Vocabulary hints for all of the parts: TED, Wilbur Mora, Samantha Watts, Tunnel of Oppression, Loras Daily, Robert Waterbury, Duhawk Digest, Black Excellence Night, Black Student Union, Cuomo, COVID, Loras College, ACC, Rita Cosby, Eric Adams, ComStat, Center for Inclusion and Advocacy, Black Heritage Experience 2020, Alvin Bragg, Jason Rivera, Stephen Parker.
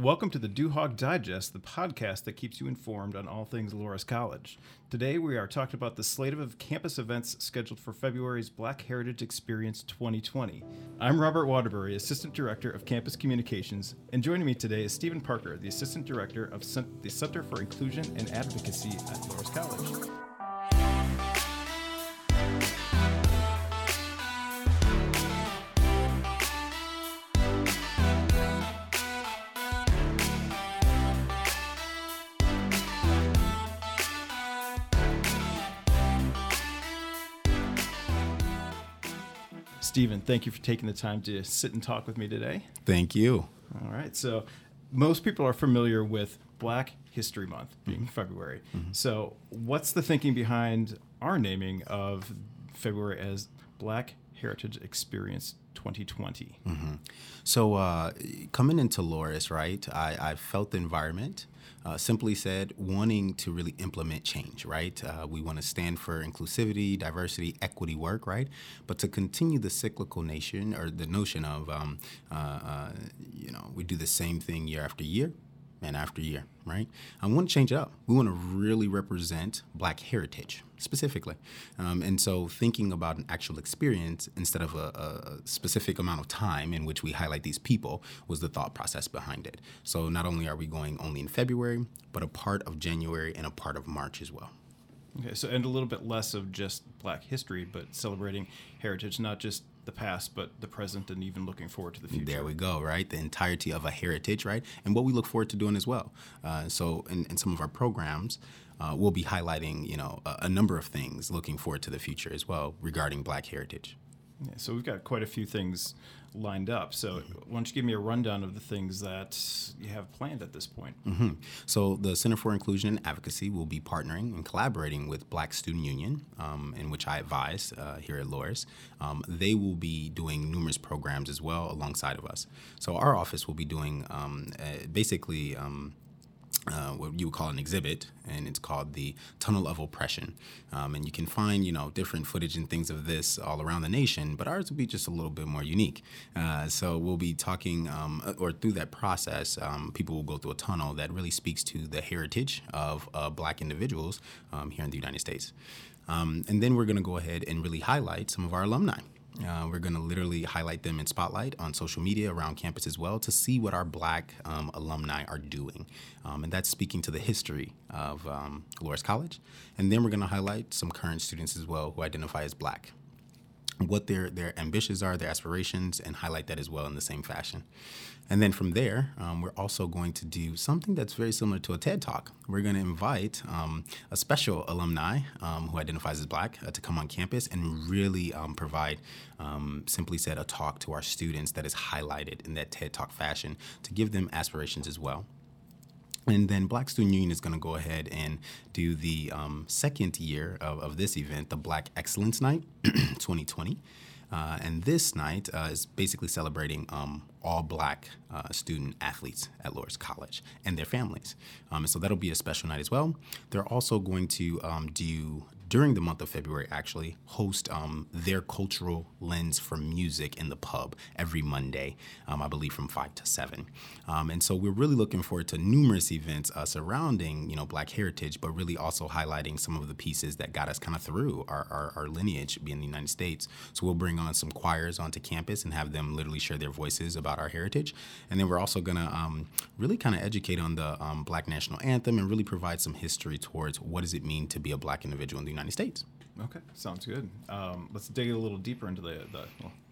Welcome to the Duhawk Digest, the podcast that keeps you informed on all things Loras College. Today we are talking about the slate of campus events scheduled for February's Black Heritage Experience 2020. I'm Robert Waterbury, Assistant Director of Campus Communications, and joining me today is Stephen Parker, the Assistant Director of the Center for Inclusion and Advocacy at Loras College. Stephen, thank you for taking the time to sit and talk with me today. Thank you. All right. So most people are familiar with Black History Month being February. Mm-hmm. So what's the thinking behind our naming of February as Black Heritage Experience 2020? Mm-hmm. So coming into Loras, right, I felt the environment. Simply said, wanting to really implement change, right? We want to stand for inclusivity, diversity, equity work, right? But to continue the cyclical nation or the notion of, we do the same thing year after year and after year, right? I want to change it up. We want to really represent Black heritage specifically. And so thinking about an actual experience instead of a specific amount of time in which we highlight these people was the thought process behind it. So not only are we going only in February, but a part of January and a part of March as well. Okay, so and a little bit less of just Black history, but celebrating heritage, not just the past, but the present and even looking forward to the future. There we go, right? The entirety of a heritage, right? And what we look forward to doing as well. So in some of our programs, we'll be highlighting, a number of things looking forward to the future as well regarding Black heritage. Yeah, so we've got quite a few things lined up. So why don't you give me a rundown of the things that you have planned at this point? Mm-hmm. So the Center for Inclusion and Advocacy will be partnering and collaborating with Black Student Union, in which I advise here at Loras. They will be doing numerous programs as well alongside of us. So our office will be doing what you would call an exhibit, and it's called the Tunnel of Oppression. And you can find, different footage and things of this all around the nation, but ours will be just a little bit more unique. So we'll be talking, or through that process, people will go through a tunnel that really speaks to the heritage of Black individuals here in the United States. And then we're going to go ahead and really highlight some of our alumni. We're going to literally highlight them in Spotlight on social media around campus as well to see what our Black alumni are doing. And that's speaking to the history of Loras College. And then we're going to highlight some current students as well who identify as Black, what their ambitions are, their aspirations, and highlight that as well in the same fashion. And then from there, we're also going to do something that's very similar to a TED Talk. We're going to invite a special alumni who identifies as Black to come on campus and really provide, simply said, a talk to our students that is highlighted in that TED Talk fashion to give them aspirations as well. And then Black Student Union is going to go ahead and do the second year of this event, the Black Excellence Night 2020. And this night is basically celebrating all Black student athletes at Loras College and their families. And so that'll be a special night as well. They're also going to do, during the month of February actually, host their cultural lens for music in the pub every Monday, I believe from 5 to 7. And so we're really looking forward to numerous events surrounding, Black heritage, but really also highlighting some of the pieces that got us kind of through our lineage being in the United States. So we'll bring on some choirs onto campus and have them literally share their voices about our heritage. And then we're also going to really kind of educate on the Black National Anthem and really provide some history towards what does it mean to be a Black individual in the United States. Okay, sounds good. Let's dig a little deeper into the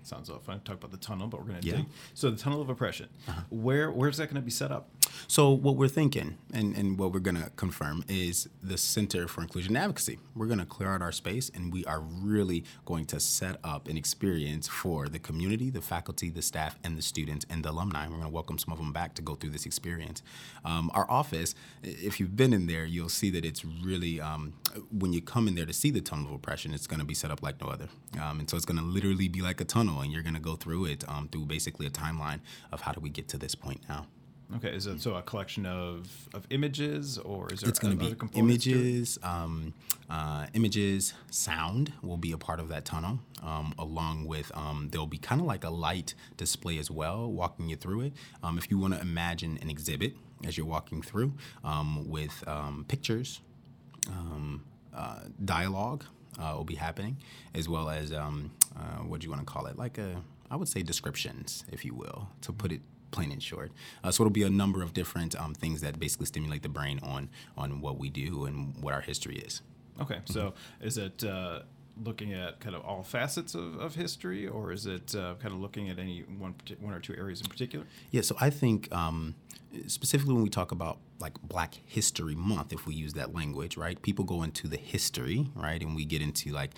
sounds off. I talk about the tunnel, but we're going to dig. So the Tunnel of Oppression, Where's that going to be set up? So what we're thinking and what we're going to confirm is the Center for Inclusion and Advocacy. We're going to clear out our space, and we are really going to set up an experience for the community, the faculty, the staff, and the students, and the alumni. We're going to welcome some of them back to go through this experience. Our office, if you've been in there, you'll see that it's really, when you come in there to see the Tunnel of Oppression, it's going to be set up like no other. And so it's going to literally be like a tunnel, and you're going to go through it through basically a timeline of how do we get to this point now. Okay, is it so a collection of images, or is there it's going to be images? Images, sound will be a part of that tunnel, along with there'll be kind of like a light display as well, walking you through it. If you want to imagine an exhibit as you're walking through, with pictures, dialogue will be happening, as well as what do you want to call it? Like a, I would say descriptions, if you will, to put it plain and short. So it'll be a number of different things that basically stimulate the brain on what we do and what our history is. Okay. So is it looking at kind of all facets of history, or is it kind of looking at any one or two areas in particular? Yeah. So I think specifically when we talk about like Black History Month, if we use that language, right? People go into the history, right? And we get into like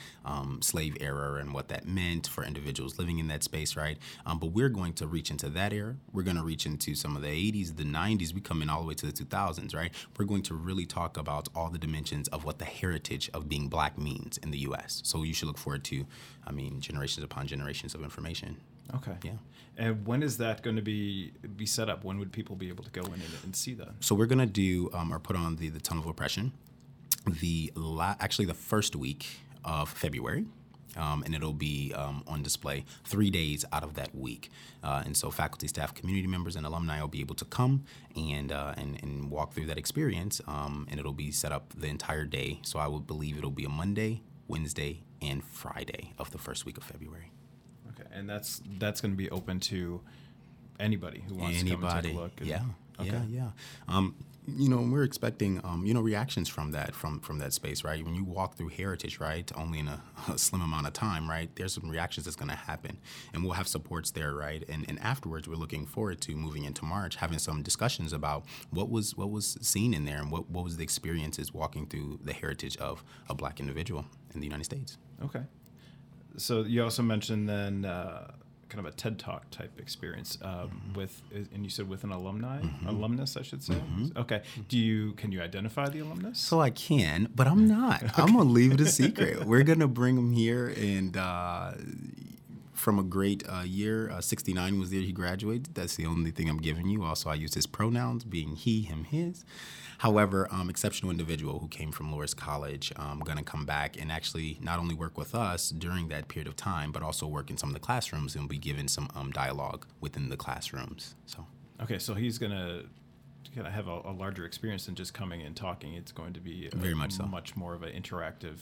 slave era and what that meant for individuals living in that space, right? But we're going to reach into that era. We're going to reach into some of the 80s, the 90s. We come in all the way to the 2000s, right? We're going to really talk about all the dimensions of what the heritage of being Black means in the U.S. So you should look forward to, I mean, generations upon generations of information. Okay. Yeah. And when is that going to be set up? When would people be able to go in and see that? So we're going to do or put on the Tunnel of Oppression actually the first week of February. And it'll be on display 3 days out of that week. And so faculty, staff, community members, and alumni will be able to come and walk through that experience. And it'll be set up the entire day. So I would believe it'll be a Monday, Wednesday, and Friday of the first week of February. Okay, and that's going to be open to anybody who wants to come and take a look. Yeah. You know, we're expecting, reactions from that space, right? When you walk through heritage, right, only in a slim amount of time, right, there's some reactions that's going to happen. And we'll have supports there, right? And afterwards, we're looking forward to moving into March, having some discussions about what was seen in there and what was the experiences walking through the heritage of a Black individual in the United States. Okay. So you also mentioned then kind of a TED Talk type experience with an alumnus, I should say. Mm-hmm. Okay. Can you identify the alumnus? So I can, but I'm not. Okay. I'm going to leave it a secret. We're going to bring them here and from a great year, 69 was the year he graduated. That's the only thing I'm giving you. Also, I used his pronouns being he, him, his. However, exceptional individual who came from Loras College, going to come back and actually not only work with us during that period of time, but also work in some of the classrooms and be given some dialogue within the classrooms. So. Okay, so he's going to have a larger experience than just coming and talking. It's going to be much more of an interactive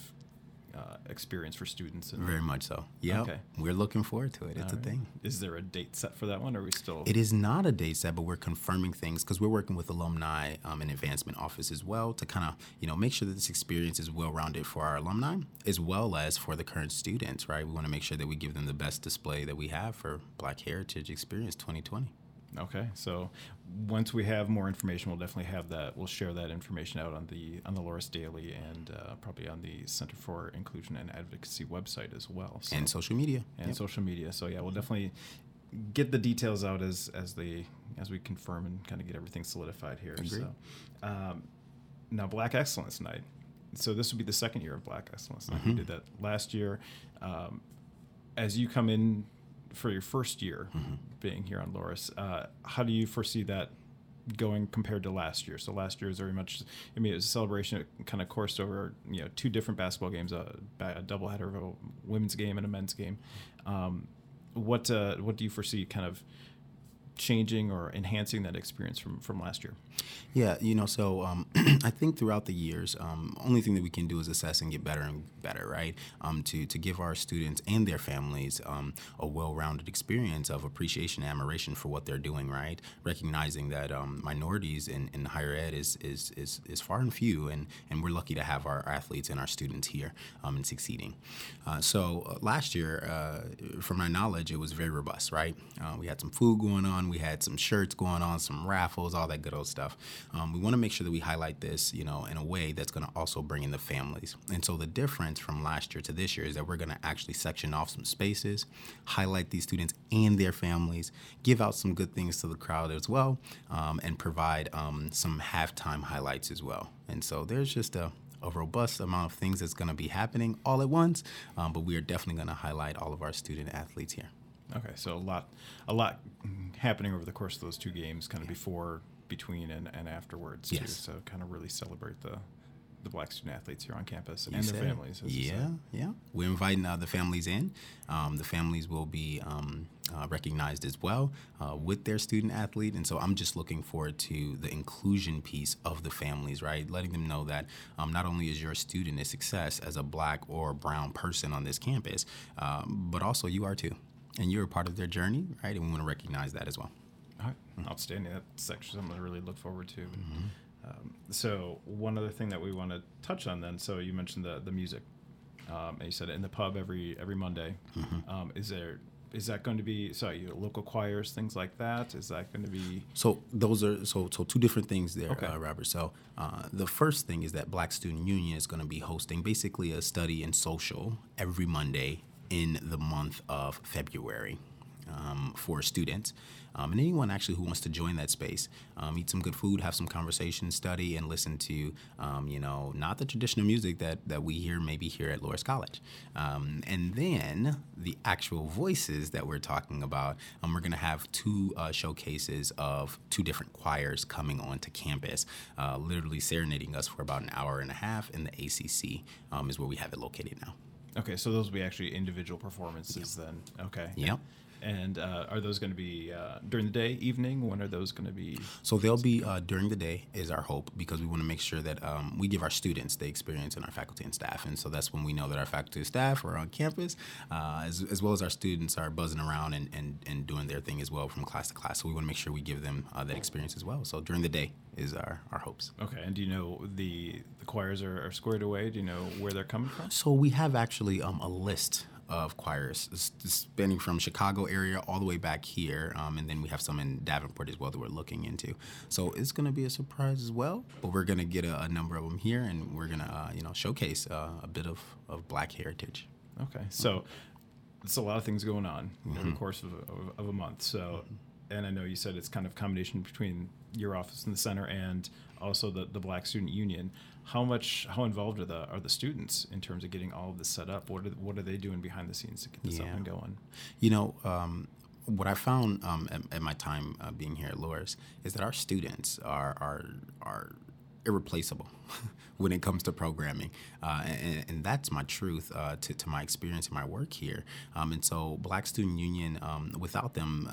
experience for students. And very much so. Yeah. Okay. We're looking forward to it. It's a thing. Is there a date set for that one? Or are we still? It is not a date set, but we're confirming things because we're working with alumni and advancement office as well to kind of, make sure that this experience is well-rounded for our alumni as well as for the current students, right? We want to make sure that we give them the best display that we have for Black Heritage Experience 2020. Okay, so once we have more information, we'll definitely have that. We'll share that information out on the Loras Daily and probably on the Center for Inclusion and Advocacy website as well. So, and social media. So yeah, we'll definitely get the details out as we confirm and kind of get everything solidified here. Agreed. So now Black Excellence Night. So this would be the second year of Black Excellence Night. Mm-hmm. We did that last year. As you come in for your first year being here on Loras, how do you foresee that going compared to last year? So last year was very much, it was a celebration. It kind of coursed over, two different basketball games, a doubleheader of a women's game and a men's game. What do you foresee kind of changing or enhancing that experience from last year? Yeah, I think throughout the years, only thing that we can do is assess and get better and better, right? To give our students and their families a well-rounded experience of appreciation and admiration for what they're doing, right? Recognizing that minorities in higher ed is far and few, and we're lucky to have our athletes and our students here and succeeding. So last year, from my knowledge, it was very robust, right? We had some food going on. We had some shirts going on, some raffles, all that good old stuff. We want to make sure that we highlight this, in a way that's going to also bring in the families. And so the difference from last year to this year is that we're going to actually section off some spaces, highlight these students and their families, give out some good things to the crowd as well, and provide some halftime highlights as well. And so there's just a robust amount of things that's going to be happening all at once, but we are definitely going to highlight all of our student athletes here. Okay, so a lot happening over the course of those two games, kind of before, between, and afterwards. Yes. Too. So kind of really celebrate the Black student athletes here on campus and their families. Yeah. We're inviting the families in. The families will be recognized as well with their student athlete. And so I'm just looking forward to the inclusion piece of the families, right? Letting them know that not only is your student a success as a Black or brown person on this campus, but also you are too. And you're a part of their journey, right? And we want to recognize that as well. All right. Mm-hmm. Outstanding. That section I'm going to really look forward to. Mm-hmm. So one other thing that we want to touch on then, so you mentioned the music, and you said in the pub every Monday, mm-hmm. Is that going to be, your local choirs, things like that? Is that going to be? So those are, so two different things there, okay. Robert. So the first thing is that Black Student Union is going to be hosting basically a study and social every Monday in the month of February. For students and anyone actually who wants to join that space, eat some good food, have some conversation, study, and listen to, not the traditional music that we hear maybe here at Loras College. And then the actual voices that we're talking about, we're going to have two showcases of two different choirs coming onto campus, literally serenading us for about an hour and a half in the ACC is where we have it located now. Okay, so those will be actually individual performances then. Okay. Yep. And are those going to be during the day, evening? When are those going to be? So they'll be during the day is our hope, because we want to make sure that we give our students the experience and our faculty and staff. And so that's when we know that our faculty and staff are on campus, as well as our students are buzzing around and doing their thing as well from class to class. So we want to make sure we give them that experience as well. So during the day is our hopes. Okay. And do you know the choirs are squared away? Do you know where they're coming from? So we have actually a list of choirs spanning from Chicago area all the way back here. And then we have some in Davenport as well that we're looking into. So it's going to be a surprise as well, but we're going to get a number of them here, and we're going to, showcase a bit of Black heritage. Okay. So it's a lot of things going on mm-hmm. over the course of a month. So, and I know you said it's kind of a combination between your office in the center and also the Black Student Union. How involved are the students in terms of getting all of this set up? What are they doing behind the scenes to get this up and going? What I found at my time being here at Loras is that our students are irreplaceable when it comes to programming. And that's my truth to my experience and my work here. And so Black Student Union, without them,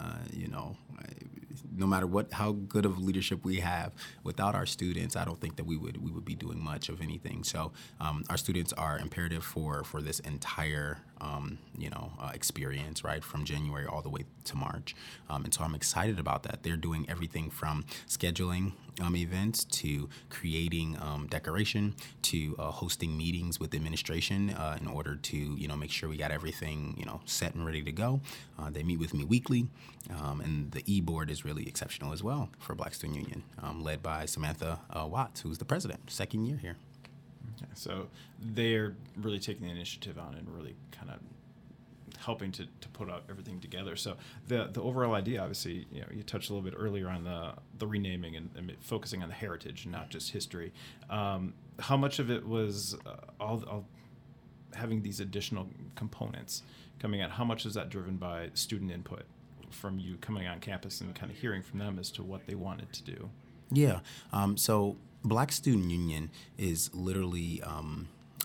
no matter how good of leadership we have, without our students, I don't think that we would be doing much of anything. So our students are imperative for this entire experience, right, from January all the way to March. And so I'm excited about that. They're doing everything from scheduling events to creating decoration to hosting meetings with administration in order to make sure we got everything set and ready to go. They meet with me weekly, and the e-board is really exceptional as well for Black Student Union, led by Samantha Watts, who's the president, second year here. Okay. So they're really taking the initiative on and really kind of helping to put out everything together. So the overall idea, obviously, you touched a little bit earlier on the renaming and focusing on the heritage and not just history. How much of it was all having these additional components coming out? How much is that driven by student input from you coming on campus and kind of hearing from them as to what they wanted to do? Yeah. So Black Student Union is literally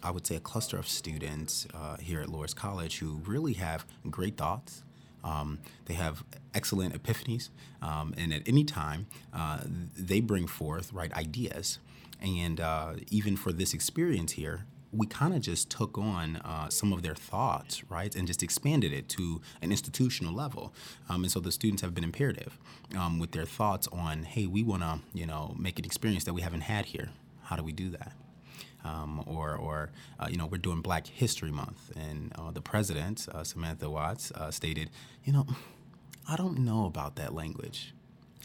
I would say a cluster of students here at Loras College who really have great thoughts. They have excellent epiphanies, and at any time they bring forth right ideas. And even for this experience here, we kind of just took on some of their thoughts, right, and just expanded it to an institutional level. And so the students have been imperative with their thoughts on, hey, we want to, make an experience that we haven't had here. How do we do that? We're doing Black History Month, and the president, Samantha Watts, stated, I don't know about that language.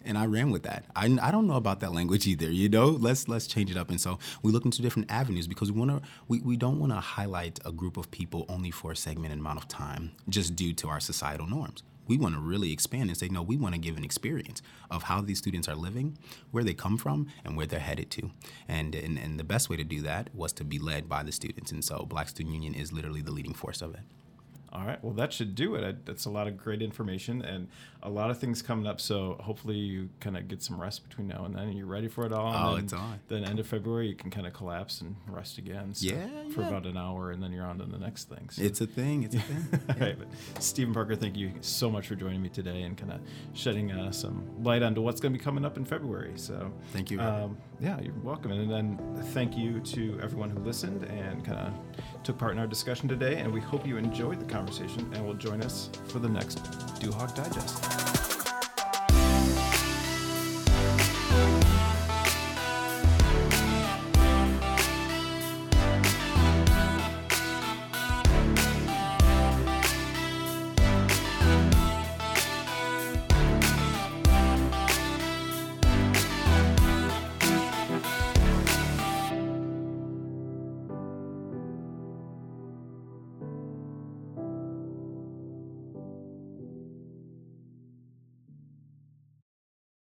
And I ran with that. I don't know about that language either, let's change it up. And so we look into different avenues, because we don't want to highlight a group of people only for a segment and amount of time just due to our societal norms. We want to really expand and say, no, we want to give an experience of how these students are living, where they come from, and where they're headed to. And the best way to do that was to be led by the students. And so Black Student Union is literally the leading force of it. All right. Well, that should do it. That's a lot of great information and a lot of things coming up. So hopefully you kind of get some rest between now and then and you're ready for it all. Oh, it's on. Then end of February, you can kind of collapse and rest again. So for about an hour, and then you're on to the next thing. So. It's a thing. It's a thing. Yeah. All right. But Stephen Parker, thank you so much for joining me today and kind of shedding some light onto what's going to be coming up in February. So thank you. Yeah, you're welcome. And then thank you to everyone who listened and kind of took part in our discussion today. And we hope you enjoyed the conversation and will join us for the next Duhawk Digest.